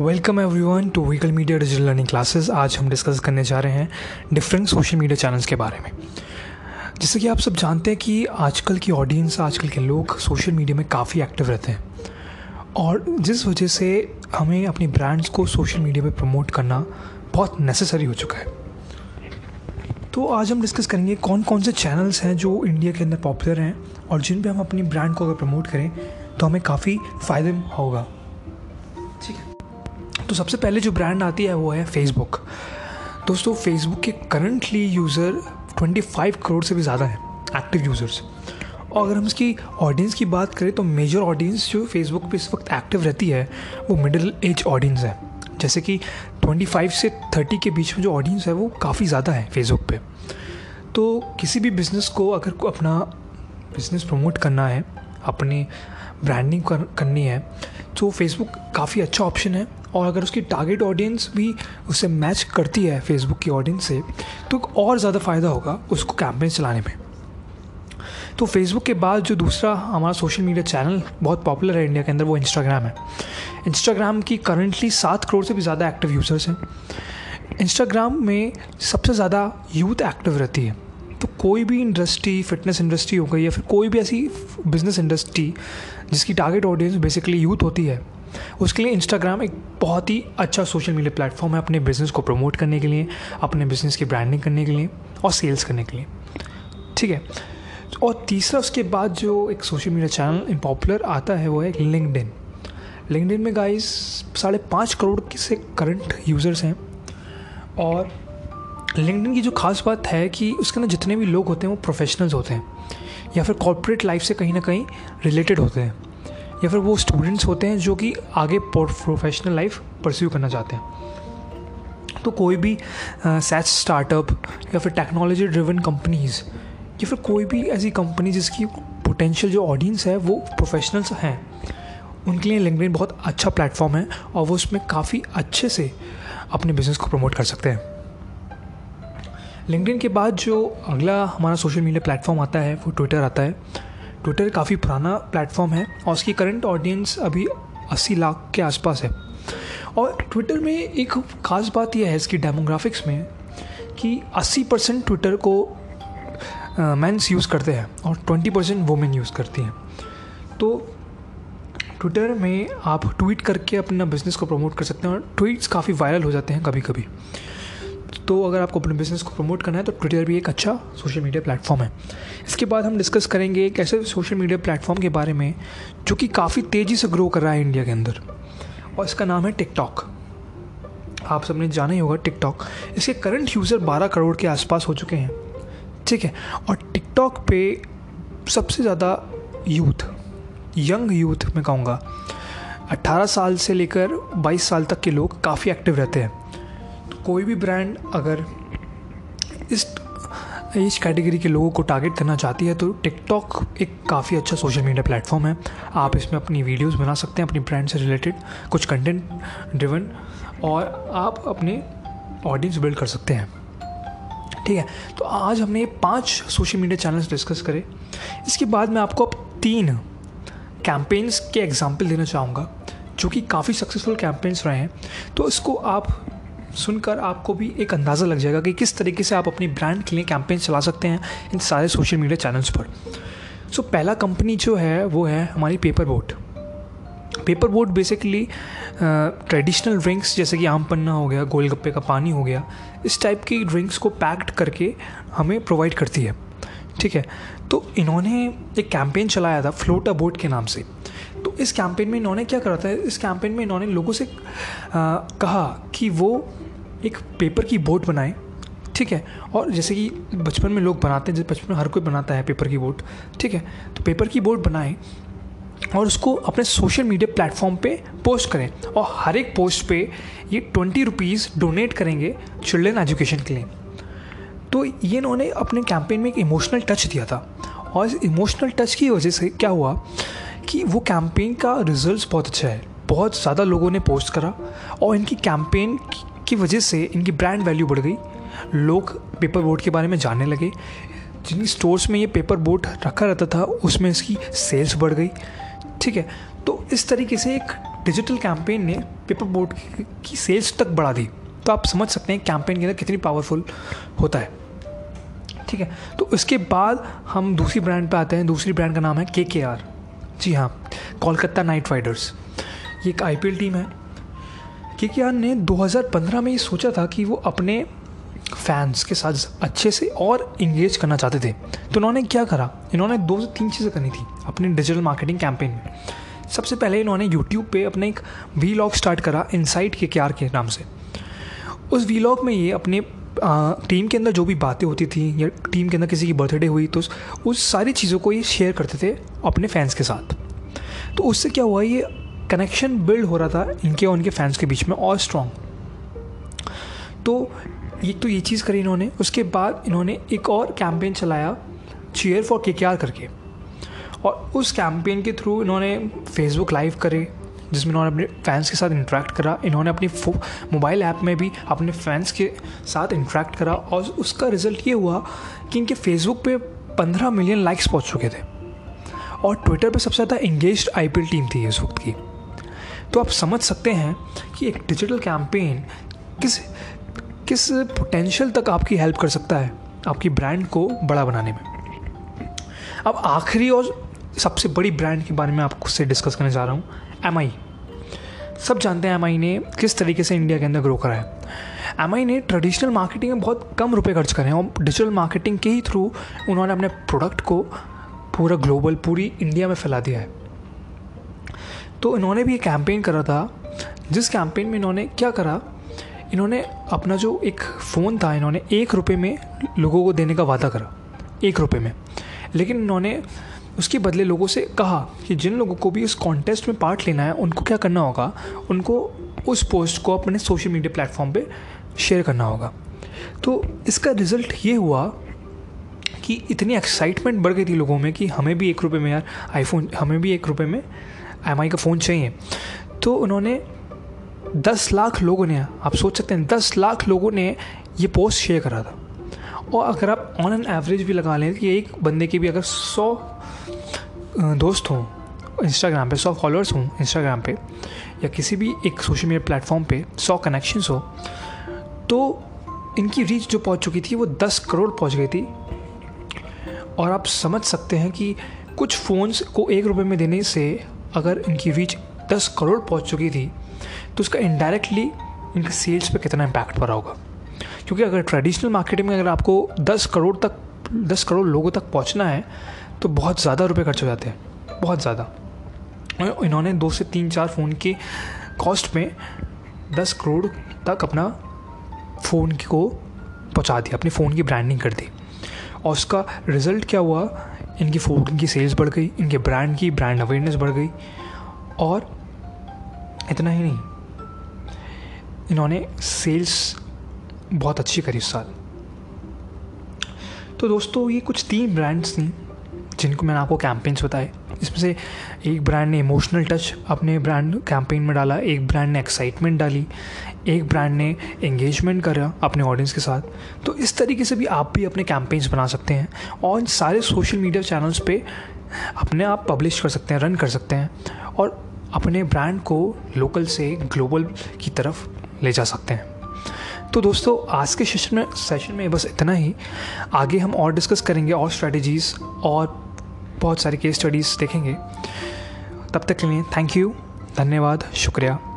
Welcome everyone to vehicle media digital learning classes. आज हम discuss करने जा रहे हैं डिफरेंट सोशल मीडिया चैनल्स के बारे में। जैसे कि आप सब जानते हैं कि आजकल की ऑडियंस, आजकल के लोग सोशल मीडिया में काफ़ी एक्टिव रहते हैं और जिस वजह से हमें अपनी ब्रांड्स को सोशल मीडिया पे प्रमोट करना बहुत नेसेसरी हो चुका है। तो आज हम डिस्कस करेंगे कौन कौन से चैनल्स हैं जो इंडिया के अंदर पॉपुलर हैं और जिन पर हम अपनी ब्रांड को अगर प्रमोट करें तो हमें काफ़ी फ़ायदा होगा। ठीक है, तो सबसे पहले जो ब्रांड आती है वो है फेसबुक। दोस्तों, फेसबुक के करंटली यूज़र 25 करोड़ से भी ज़्यादा हैं एक्टिव यूज़र्स। और अगर हम इसकी ऑडियंस की बात करें तो मेजर ऑडियंस जो फेसबुक पे इस वक्त एक्टिव रहती है वो मिडिल एज ऑडियंस है। जैसे कि 25 से 30 के बीच में जो ऑडियंस है वो काफ़ी ज़्यादा है फेसबुक पे। तो किसी भी बिज़नेस को अगर अपना बिज़नेस प्रमोट करना है, अपनी ब्रांडिंग करनी है, तो फेसबुक काफ़ी अच्छा ऑप्शन है। और अगर उसकी टारगेट ऑडियंस भी उसे मैच करती है फेसबुक की ऑडियंस से, तो और ज़्यादा फ़ायदा होगा उसको कैंपेन चलाने में। तो फेसबुक के बाद जो दूसरा हमारा सोशल मीडिया चैनल बहुत पॉपुलर है इंडिया के अंदर वो इंस्टाग्राम है। इंस्टाग्राम की करंटली 7 करोड़ से भी ज़्यादा एक्टिव यूज़र्स हैं। इंस्टाग्राम में सबसे ज़्यादा यूथ एक्टिव रहती है। तो कोई भी इंडस्ट्री, फिटनेस इंडस्ट्री हो गई या फिर कोई भी ऐसी बिज़नेस इंडस्ट्री जिसकी टारगेट ऑडियंस बेसिकली यूथ होती है, उसके लिए इंस्टाग्राम एक बहुत ही अच्छा सोशल मीडिया प्लेटफॉर्म है अपने बिज़नेस को प्रमोट करने के लिए, अपने बिज़नेस की ब्रांडिंग करने के लिए और सेल्स करने के लिए। ठीक है, और तीसरा उसके बाद जो एक सोशल मीडिया चैनल पॉपुलर आता है वो है लिंक्डइन। लिंक्डइन में गाइस 5.5 करोड़ से करंट यूज़र्स हैं। और लिंक्डइन की जो ख़ास बात है कि उसके अंदर जितने भी लोग होते हैं वो प्रोफेशनल्स होते हैं या फिर कॉर्पोरेट लाइफ से कहीं ना कहीं रिलेटेड होते हैं, या फिर वो स्टूडेंट्स होते हैं जो कि आगे प्रोफेशनल लाइफ परस्यू करना चाहते हैं। तो कोई भी सैच स्टार्टअप या फिर टेक्नोलॉजी ड्रिवन कंपनीज़ या फिर कोई भी ऐसी कंपनी जिसकी पोटेंशियल जो ऑडियंस है वो प्रोफेशनल्स हैं, उनके लिए लिंक्डइन बहुत अच्छा प्लेटफॉर्म है और वो उसमें काफ़ी अच्छे से अपने बिज़नेस को प्रमोट कर सकते हैं। लिंक्डइन के बाद जो अगला हमारा सोशल मीडिया प्लेटफॉर्म आता है वो ट्विटर आता है। ट्विटर काफ़ी पुराना प्लेटफॉर्म है और उसकी करंट ऑडियंस अभी 80 लाख के आसपास है। और ट्विटर में एक ख़ास बात यह है इसकी डेमोग्राफिक्स में कि 80% ट्विटर को मेंस यूज़ करते हैं और 20% वुमेन यूज़ करती हैं। तो ट्विटर में आप ट्वीट करके अपना बिज़नेस को प्रमोट कर सकते हैं और ट्वीट्स काफ़ी वायरल हो जाते हैं कभी कभी। तो अगर आपको अपने बिज़नेस को प्रमोट करना है तो ट्विटर भी एक अच्छा सोशल मीडिया प्लेटफॉर्म है। इसके बाद हम डिस्कस करेंगे एक ऐसे सोशल मीडिया प्लेटफॉर्म के बारे में जो कि काफ़ी तेज़ी से ग्रो कर रहा है इंडिया के अंदर और इसका नाम है टिकटॉक। आप सबने जाना ही होगा टिकटॉक। इसके करंट यूज़र 12 करोड़ के आसपास हो चुके हैं। ठीक है, और टिकटॉक पे सबसे ज़्यादा यूथ, यंग यूथ मैं कहूँगा 18 साल से लेकर 22 साल तक के लोग काफ़ी एक्टिव रहते हैं। कोई भी ब्रांड अगर इस एज कैटेगरी के लोगों को टारगेट करना चाहती है तो टिकटॉक एक काफ़ी अच्छा सोशल मीडिया प्लेटफॉर्म है। आप इसमें अपनी वीडियोस बना सकते हैं अपनी ब्रांड से रिलेटेड, कुछ कंटेंट ड्रिवन, और आप अपने ऑडियंस बिल्ड कर सकते हैं। ठीक है, तो आज हमने 5 सोशल मीडिया चैनल्स डिस्कस करे। इसके बाद मैं आपको अब 3 कैंपेन्स के एग्जाम्पल देना चाहूँगा जो कि काफ़ी सक्सेसफुल कैंपेन्स रहे हैं। तो इसको आप सुनकर आपको भी एक अंदाज़ा लग जाएगा कि किस तरीके से आप अपनी ब्रांड के लिए कैंपेन चला सकते हैं इन सारे सोशल मीडिया चैनल्स पर। सो पहला कंपनी जो है वो है हमारी paper boat. Paper boat basically traditional drinks जैसे कि आम पन्ना हो गया, गोलगप्पे का पानी हो गया, इस टाइप की ड्रिंक्स को पैक्ड करके हमें प्रोवाइड करती है। ठीक है, तो इन्होंने एक कैंपेन चलाया था फ्लोट अ बोट के नाम से। तो इस कैंपेन में इन्होंने क्या करा था, इस कैंपेन में इन्होंने लोगों से कहा कि वो एक पेपर की बोट बनाएं। ठीक है, और जैसे कि बचपन में लोग बनाते हैं, जैसे बचपन में हर कोई बनाता है पेपर की बोट। ठीक है, तो पेपर की बोट बनाएं और उसको अपने सोशल मीडिया प्लेटफॉर्म पे पोस्ट करें और हर एक पोस्ट पे ये 20 रुपीज़ डोनेट करेंगे चिल्ड्रेन एजुकेशन के लिए। तो ये इन्होंने अपने कैंपेन में एक इमोशनल टच दिया था और इस इमोशनल टच की वजह से क्या हुआ कि वो कैंपेन का रिजल्ट बहुत अच्छा है। बहुत ज़्यादा लोगों ने पोस्ट करा और इनकी कैंपेन की वजह से इनकी ब्रांड वैल्यू बढ़ गई। लोग पेपर बोट के बारे में जानने लगे। जिन स्टोर्स में ये पेपर बोट रखा रहता था उसमें इसकी सेल्स बढ़ गई। ठीक है, तो इस तरीके से एक डिजिटल कैंपेन ने पेपर बोट की सेल्स तक बढ़ा दी। तो आप समझ सकते हैं कैंपेन के अंदर कितनी पावरफुल होता है, ठीक है। तो इसके बाद हम दूसरी ब्रांड पे आते हैं। दूसरी ब्रांड का नाम है KKR। जी हाँ, कोलकाता नाइट राइडर्स। ये एक IPL टीम है। KKR ने 2015 में ये सोचा था कि वो अपने फैंस के साथ अच्छे से और इंगेज करना चाहते थे। तो उन्होंने क्या करा, इन्होंने 2 से 3 चीज़ें करनी थी अपने डिजिटल मार्केटिंग कैंपेन में। सबसे पहले इन्होंने YouTube पे अपना एक वीलॉग स्टार्ट करा इनसाइड KKR के नाम से। उस वीलॉग में ये अपने टीम के अंदर जो भी बातें होती थी या टीम के अंदर किसी की बर्थडे हुई तो उस सारी चीज़ों को ये शेयर करते थे अपने फैंस के साथ। तो उससे क्या हुआ, ये कनेक्शन बिल्ड हो रहा था इनके और उनके फैंस के बीच में और स्ट्रॉन्ग। तो ये चीज़ करी इन्होंने। उसके बाद इन्होंने एक और कैंपेन चलाया चीयर फॉर KKR करके, और उस कैंपेन के थ्रू इन्होंने फेसबुक लाइव करे जिसमें इन्होंने अपने फैंस के साथ इंटरेक्ट करा। इन्होंने अपनी मोबाइल ऐप में भी अपने फैंस के साथ इंटरेक्ट करा, और उसका रिज़ल्ट ये हुआ कि इनके फेसबुक पे 15 मिलियन लाइक्स पहुंच चुके थे, और ट्विटर पे सबसे ज़्यादा इंगेज्ड IPL टीम थी इस वक्त की। तो आप समझ सकते हैं कि एक डिजिटल कैंपेन किस पोटेंशियल तक आपकी हेल्प कर सकता है आपकी ब्रांड को बड़ा बनाने में। अब आखिरी और सबसे बड़ी ब्रांड के बारे में आपसे डिस्कस करने जा रहा हूँ, MI। सब जानते हैं MI ने किस तरीके से इंडिया के अंदर ग्रो करा है। MI ने ट्रेडिशनल मार्केटिंग में बहुत कम रुपए खर्च करे हैं, और डिजिटल मार्केटिंग के ही थ्रू उन्होंने अपने प्रोडक्ट को पूरा ग्लोबल पूरी इंडिया में फैला दिया है। तो इन्होंने भी एक कैंपेन करा था, जिस कैंपेन में इन्होंने क्या करा, इन्होंने अपना जो एक फ़ोन था इन्होंने 1 रुपये में लोगों को देने का वादा करा, 1 रुपये में। लेकिन इन्होंने उसके बदले लोगों से कहा कि जिन लोगों को भी इस कॉन्टेस्ट में पार्ट लेना है उनको क्या करना होगा, उनको उस पोस्ट को अपने सोशल मीडिया प्लेटफॉर्म पे शेयर करना होगा। तो इसका रिज़ल्ट ये हुआ कि इतनी एक्साइटमेंट बढ़ गई थी लोगों में कि हमें भी 1 रुपये में यार आईफोन, हमें भी 1 रुपये में MI का फ़ोन चाहिए। तो उन्होंने 10 लाख लोगों ने, आप सोच सकते हैं 10 लाख लोगों ने ये पोस्ट शेयर करा था। और अगर आप ऑन एन एवरेज भी लगा लें कि एक बंदे के भी अगर 100 दोस्त हों इंस्टाग्राम पे, 100 फॉलोअर्स हों इंस्टाग्राम पे या किसी भी एक सोशल मीडिया प्लेटफॉर्म पे 100 कनेक्शंस हो, तो इनकी रीच जो पहुंच चुकी थी वो 10 करोड़ पहुंच गई थी। और आप समझ सकते हैं कि कुछ फ़ोन्स को 1 रुपये में देने से अगर इनकी रीच 10 करोड़ पहुंच चुकी थी तो उसका इनडायरेक्टली इनके सेल्स पे कितना इम्पैक्ट पड़ा होगा। क्योंकि अगर ट्रेडिशनल मार्केटिंग में अगर आपको 10 करोड़ लोगों तक पहुँचना है तो बहुत ज़्यादा रुपए खर्च हो जाते हैं, बहुत ज़्यादा। इन्होंने 2 से 3-4 फ़ोन के कॉस्ट में 10 करोड़ तक अपना फ़ोन को पहुंचा दिया, अपने फ़ोन की ब्रांडिंग कर दी। और उसका रिज़ल्ट क्या हुआ, इनकी फ़ोन की सेल्स बढ़ गई, इनके ब्रांड की ब्रांड अवेयरनेस बढ़ गई। और इतना ही नहीं, इन्होंने सेल्स बहुत अच्छी करी इस साल। तो दोस्तों ये कुछ 3 ब्रांड्स थी जिनको मैंने आपको कैंपेन्स बताए। इसमें से एक ब्रांड ने इमोशनल टच अपने ब्रांड कैंपेन में डाला, एक ब्रांड ने एक्साइटमेंट डाली, एक ब्रांड ने एंगेजमेंट करा अपने ऑडियंस के साथ। तो इस तरीके से भी आप भी अपने कैंपेन्स बना सकते हैं और इन सारे सोशल मीडिया चैनल्स पे अपने आप पब्लिश कर सकते हैं, रन कर सकते हैं, और अपने ब्रांड को लोकल से ग्लोबल की तरफ ले जा सकते हैं। तो दोस्तों आज के सेशन में बस इतना ही। आगे हम और डिस्कस करेंगे और स्ट्रेटजीज़ और बहुत सारी केस स्टडीज़ देखेंगे। तब तक के लिए थैंक यू, धन्यवाद, शुक्रिया।